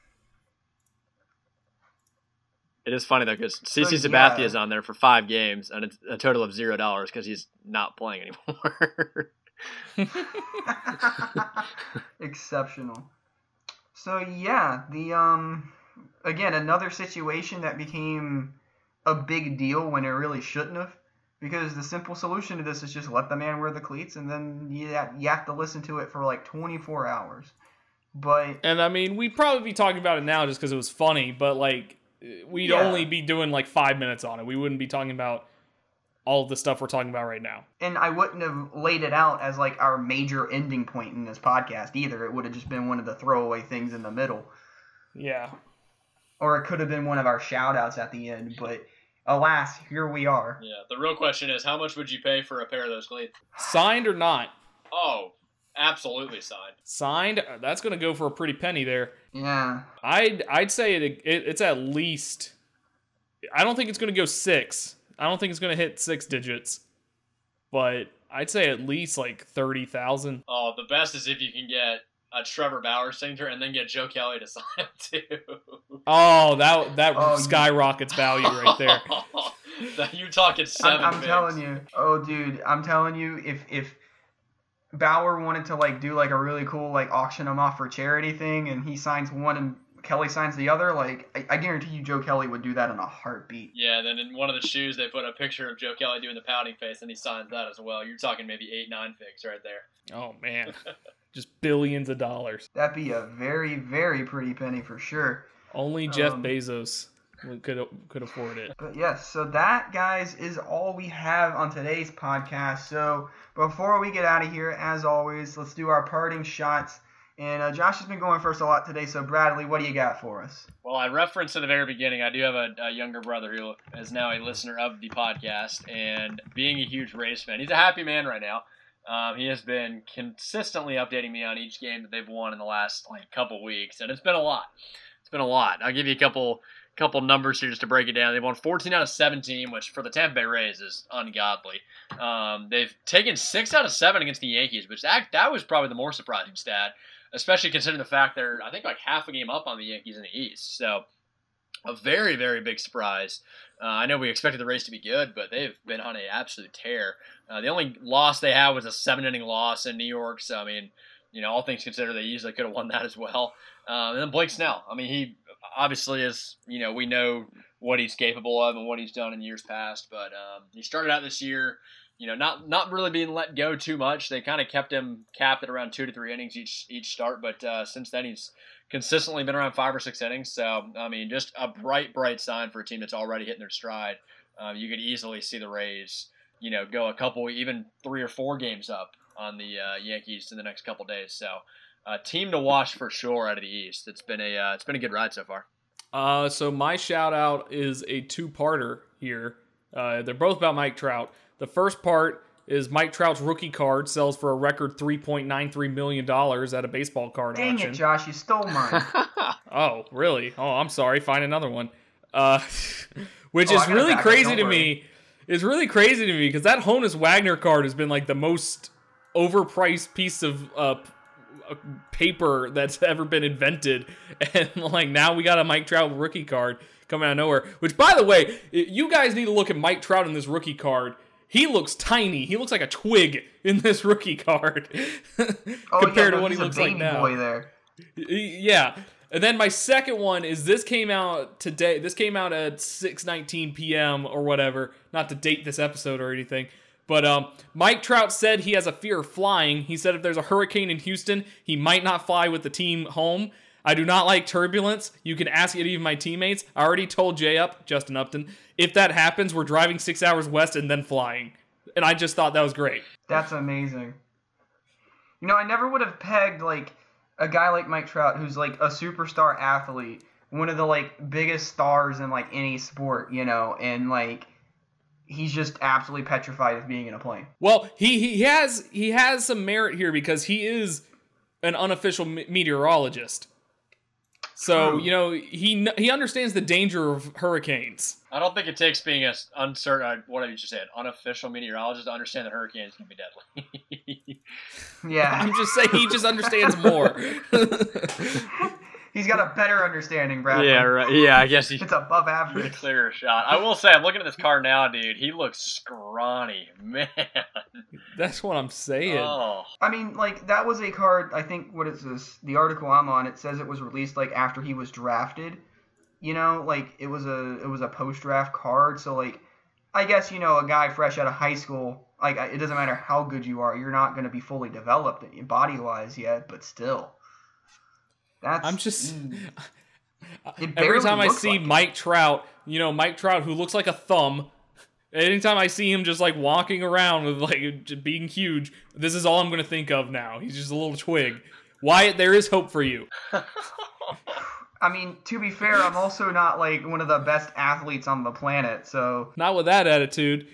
It is funny, though, because C C so, Sabathia yeah. is on there for five games, and it's a total of zero dollars because he's not playing anymore. Exceptional. So, yeah, the um, again, another situation that became a big deal when it really shouldn't have, because the simple solution to this is just let the man wear the cleats, and then you have, you have to listen to it for like twenty-four hours. But And, I mean, we'd probably be talking about it now just because it was funny, but, like, we'd yeah. only be doing, like, five minutes on it. We wouldn't be talking about all of the stuff we're talking about right now. And I wouldn't have laid it out as, like, our major ending point in this podcast either. It would have just been one of the throwaway things in the middle. Yeah. Or it could have been one of our shout-outs at the end, but alas, here we are. Yeah, the real question is, how much would you pay for a pair of those cleats? Signed or not? Oh, absolutely signed. Signed? That's going to go for a pretty penny there. Yeah. I'd I'd say it, it it's at least... I don't think it's going to go six. I don't think it's going to hit six digits. But I'd say at least like thirty thousand. Oh, the best is if you can get a Trevor Bauer signature and then get Joe Kelly to sign it too. Oh, that, that oh, skyrockets you... value right there. You're talking seven I'm, I'm telling you. Oh, dude. I'm telling you, if if... Bauer wanted to like do like a really cool like auction them off for charity thing, and he signs one and Kelly signs the other. Like I, I guarantee you, Joe Kelly would do that in a heartbeat. Yeah. Then in one of the shoes, they put a picture of Joe Kelly doing the pouting face, and he signs that as well. You're talking maybe eight, nine figs right there. Oh man, just billions of dollars. That'd be a very, very pretty penny for sure. Only Jeff um, Bezos could could afford it. But yes, so that, guys, is all we have on today's podcast. So before we get out of here, as always, let's do our parting shots. And uh, Josh has been going first a lot today, so Bradley, what do you got for us? Well, I referenced at the very beginning, I do have a, a younger brother who is now a listener of the podcast, and being a huge Rays fan, he's a happy man right now. Um, he has been consistently updating me on each game that they've won in the last like couple weeks, and it's been a lot. It's been a lot. I'll give you a couple... couple numbers here just to break it down. They've won fourteen out of seventeen, which for the Tampa Bay Rays is ungodly. Um, they've taken six out of seven against the Yankees, which that, that was probably the more surprising stat, especially considering the fact they're, I think, like half a game up on the Yankees in the East. So a very, very big surprise. Uh, I know we expected the Rays to be good, but they've been on an absolute tear. Uh, the only loss they had was a seven-inning loss in New York. So, I mean, you know, all things considered, they easily could have won that as well. Uh, and then Blake Snell. I mean, he... Obviously, as you know, we know what he's capable of and what he's done in years past. But um, he started out this year, you know, not not really being let go too much. They kind of kept him capped at around two to three innings each each start. But uh, since then, he's consistently been around five or six innings. So I mean, just a bright, bright sign for a team that's already hitting their stride. Um, you could easily see the Rays, you know, go a couple, even three or four games up on the uh, Yankees in the next couple days. So. Uh, team to watch for sure out of the East. It's been a uh, it's been a good ride so far. Uh, so my shout out is a two-parter here. Uh, they're both about Mike Trout. The first part is Mike Trout's rookie card sells for a record three point nine three million dollars at a baseball card Dang auction. Dang it, Josh, you stole mine. Oh, really? Oh, I'm sorry. Find another one. Uh, which oh, is really crazy to me. It's really crazy to me because that Honus Wagner card has been like the most overpriced piece of uh. paper that's ever been invented, and like now we got a Mike Trout rookie card coming out of nowhere, which by the way, you guys need to look at Mike Trout in this rookie card. He looks tiny. He looks like a twig in this rookie card oh, compared yeah, to what he looks like now. Boy there. Yeah. And then my second one is this came out today. This came out at six nineteen p.m. or whatever, not to date this episode or anything. But um, Mike Trout said he has a fear of flying. He said if there's a hurricane in Houston, he might not fly with the team home. I do not like turbulence. You can ask any of my teammates. I already told Jay Up, Justin Upton, if that happens, we're driving six hours west and then flying. And I just thought that was great. That's amazing. You know, I never would have pegged like a guy like Mike Trout, who's like a superstar athlete, one of the like biggest stars in like any sport, you know, and like. He's just absolutely petrified of being in a plane. Well, he, he has he has some merit here because he is an unofficial me- meteorologist. So, True. You know, he he understands the danger of hurricanes. I don't think it takes being an uncertain, what did you just say, an unofficial meteorologist to understand that hurricanes can be deadly. Yeah. I'm just saying he just understands more. He's got a better understanding, Bradley. Yeah, right. Yeah, I guess he, it's above average. It's a clearer shot. I will say, I'm looking at this card now, dude. He looks scrawny, man. That's what I'm saying. Oh. I mean, like, that was a card, I think, what is this? The article I'm on, it says it was released, like, after he was drafted. You know, like, it was a it was a post-draft card. So, like, I guess, you know, a guy fresh out of high school, like, it doesn't matter how good you are. You're not going to be fully developed body-wise yet, but still. That's, I'm just every time I see like Mike it. Trout, you know, Mike Trout, who looks like a thumb. Anytime I see him just like walking around with like just being huge, this is all I'm going to think of now. He's just a little twig. Wyatt, there is hope for you. I mean, to be fair, I'm also not like one of the best athletes on the planet, so not with that attitude.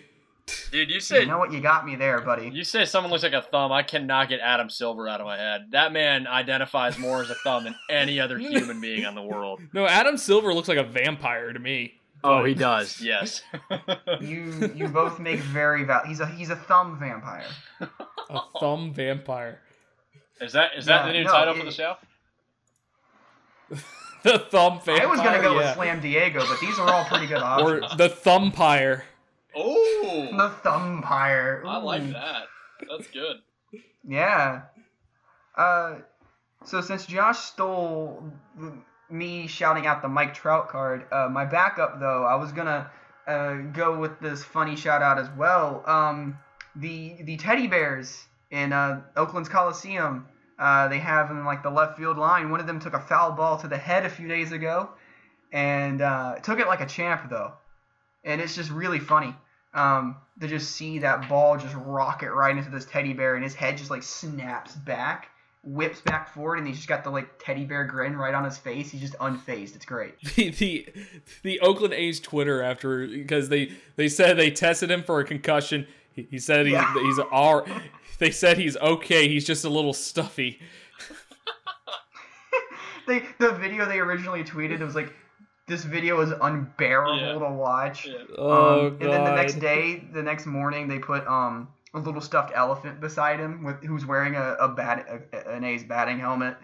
Dude, you say you know what you got me there, buddy. You say someone looks like a thumb. I cannot get Adam Silver out of my head. That man identifies more as a thumb than any other human being in the world. No, Adam Silver looks like a vampire to me. Oh, he does. Yes. you you both make very val. He's a he's a thumb vampire. A thumb vampire. Is that is that yeah, the new no, title it, for the show? The thumb vampire. I was gonna go yeah. with Slam Diego, but these are all pretty good options. Or the thumpire. Oh, the thumpire. Ooh. I like that. That's good. Yeah. Uh, so since Josh stole me shouting out the Mike Trout card, uh, my backup though, I was gonna uh, go with this funny shout out as well. Um, the the teddy bears in uh, Oakland's Coliseum. Uh, they have in like the left field line. One of them took a foul ball to the head a few days ago, and uh, took it like a champ though. And it's just really funny um, to just see that ball just rocket right into this teddy bear, and his head just, like, snaps back, whips back forward, and he's just got the, like, teddy bear grin right on his face. He's just unfazed. It's great. The the, the Oakland A's Twitter after – because they, they said they tested him for a concussion. He, he said he's, yeah. he's all – they said he's okay. He's just a little stuffy. they, the video they originally tweeted, it was like – this video is unbearable yeah. to watch. Yeah. Oh, um, God. And then the next day, the next morning, they put um, a little stuffed elephant beside him, with who's wearing a, a bat, a, an A's batting helmet,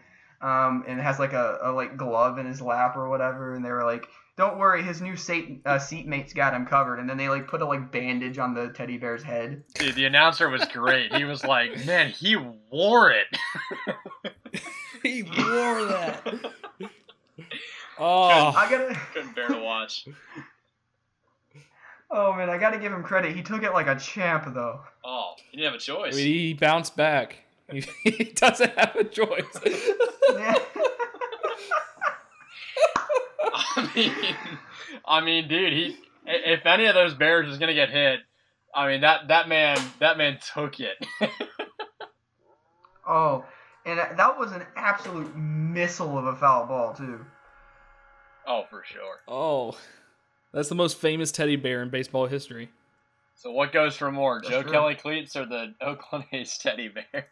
um, and has like a, a like glove in his lap or whatever. And they were like, "Don't worry, his new seat uh, seatmate's got him covered." And then they like put a like bandage on the teddy bear's head. Dude, the announcer was great. He was like, "Man, he wore it. He wore that." Oh, I gotta, couldn't bear to watch. Oh, man, I got to give him credit. He took it like a champ, though. Oh, he didn't have a choice. I mean, he bounced back. He, he doesn't have a choice. Yeah. I mean, I mean, dude, he if any of those bears is going to get hit, I mean, that, that man that man took it. Oh, and that was an absolute missile of a foul ball, too. Oh, for sure. Oh, that's the most famous teddy bear in baseball history. So what goes for more, that's Joe true. Kelly cleats or the Oakland A's teddy bear?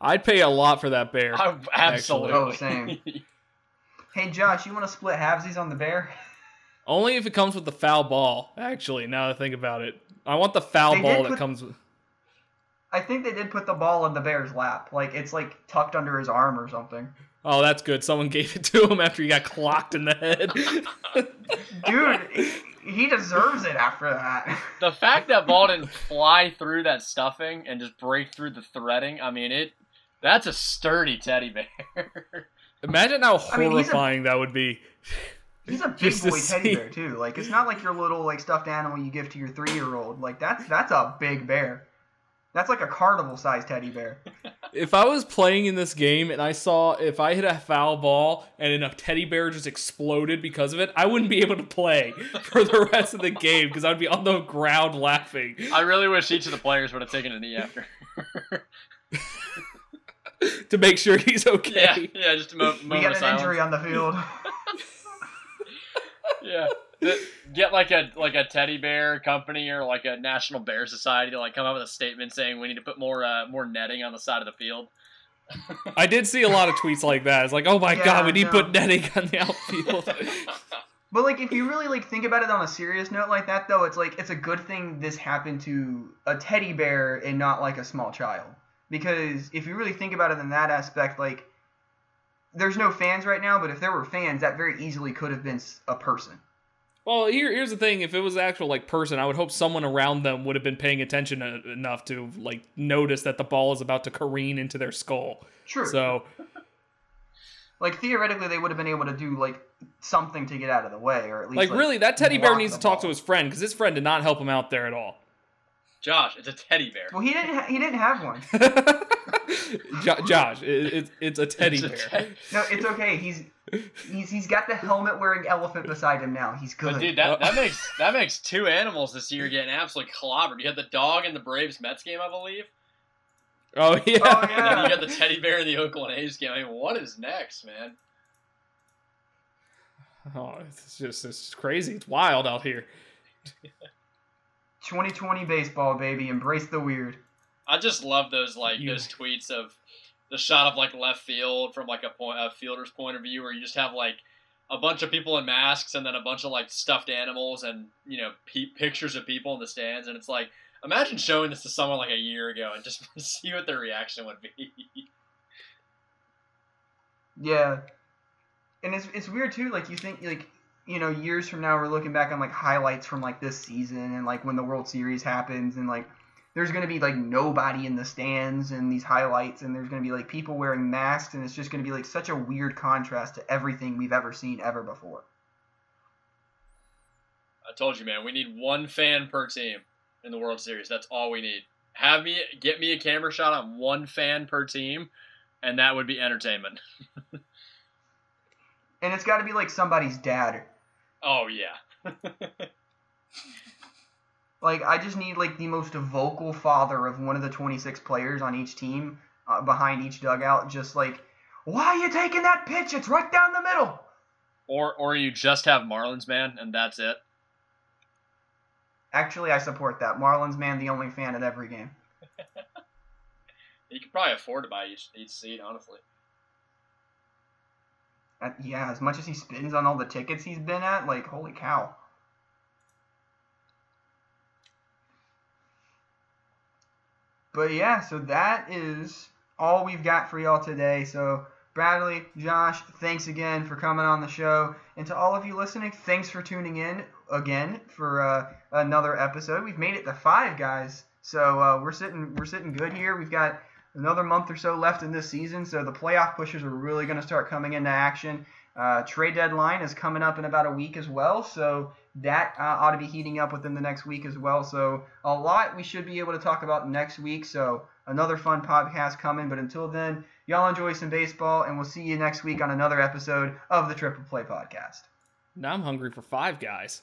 I'd pay a lot for that bear. I, absolutely. Oh, same. Hey, Josh, you want to split halvesies on the bear? Only if it comes with the foul ball, actually, now that I think about it. I want the foul they ball that put, comes with... I think they did put the ball in the bear's lap. Like, it's, like, tucked under his arm or something. Oh, that's good. Someone gave it to him after he got clocked in the head. Dude, he deserves it after that. The fact that ball didn't fly through that stuffing and just break through the threading, I mean, it that's a sturdy teddy bear. Imagine how horrifying I mean, a, that would be. He's a big boy teddy bear, too. Like, it's not like your little like stuffed animal you give to your three-year-old. Like, that's that's a big bear. That's like a carnival-sized teddy bear. If I was playing in this game and I saw if I hit a foul ball and then a teddy bear just exploded because of it, I wouldn't be able to play for the rest of the game because I'd be on the ground laughing. I really wish each of the players would have taken a knee after. To make sure he's okay. Yeah, yeah just to moment of silence. We got an silence. Injury on the field. Yeah. Get like a like a teddy bear company or like a National Bear Society to like come up with a statement saying we need to put more uh, more netting on the side of the field. I did see a lot of tweets like that. It's like, oh my yeah, god, we need to no. put netting on the outfield. But like, if you really like think about it on a serious note like that, though, it's like it's a good thing this happened to a teddy bear and not like a small child, because if you really think about it in that aspect, like. there's no fans right now, but if there were fans, that very easily could have been a person. Well, here, here's the thing. If it was an actual, like, person, I would hope someone around them would have been paying attention enough to, like, notice that the ball is about to careen into their skull. True. So, like, theoretically, they would have been able to do, like, something to get out of the way, or at least, like, like really, that teddy bear needs to talk to his friend, because his friend did not help him out there at all. Josh, it's a teddy bear. Well, he didn't. Ha- he didn't have one. jo- Josh, it, it, it's a teddy it's bear. A te- no, it's okay. He's he's he's got the helmet-wearing elephant beside him now. He's good. But dude, that, that makes that makes two animals this year getting absolutely clobbered. You had the dog in the Braves Mets game, I believe. Oh yeah. Oh yeah. And you got the teddy bear in the Oakland A's game. I mean, what is next, man? Oh, it's just it's crazy. It's wild out here. twenty twenty baseball, baby. Embrace the weird. I just love those like you. those tweets of the shot of like left field from like a, point, a fielder's point of view, where you just have like a bunch of people in masks and then a bunch of like stuffed animals and, you know, pe- pictures of people in the stands, and it's like, imagine showing this to someone like a year ago and just see what their reaction would be. Yeah, and it's it's weird too. Like you think like. You know, years from now, we're looking back on, like, highlights from, like, this season and, like, when the World Series happens, and, like, there's going to be, like, nobody in the stands and these highlights, and there's going to be, like, people wearing masks, and it's just going to be, like, such a weird contrast to everything we've ever seen ever before. I told you, man, we need one fan per team in the World Series. That's all we need. Have me get me a camera shot on one fan per team, and that would be entertainment. And it's got to be, like, somebody's dad. Oh, yeah. Like, I just need, like, the most vocal father of one of the twenty-six players on each team uh, behind each dugout. Just like, why are you taking that pitch? It's right down the middle. Or or you just have Marlins man, and that's it. Actually, I support that. Marlins man, the only fan at every game. You could probably afford to buy each, each seat, honestly. Uh, yeah, as much as he spends on all the tickets he's been at, like, holy cow. But yeah, so that is all we've got for y'all today. So Bradley, Josh, thanks again for coming on the show. And to all of you listening, thanks for tuning in again for uh, another episode. We've made it to five, guys. So uh, we're sitting, we're sitting good here. We've got another month or so left in this season, so the playoff pushers are really going to start coming into action. Uh, trade deadline is coming up in about a week as well, so that uh, ought to be heating up within the next week as well. So a lot we should be able to talk about next week, so another fun podcast coming. But until then, y'all enjoy some baseball, and we'll see you next week on another episode of the Triple Play Podcast. Now I'm hungry for Five Guys.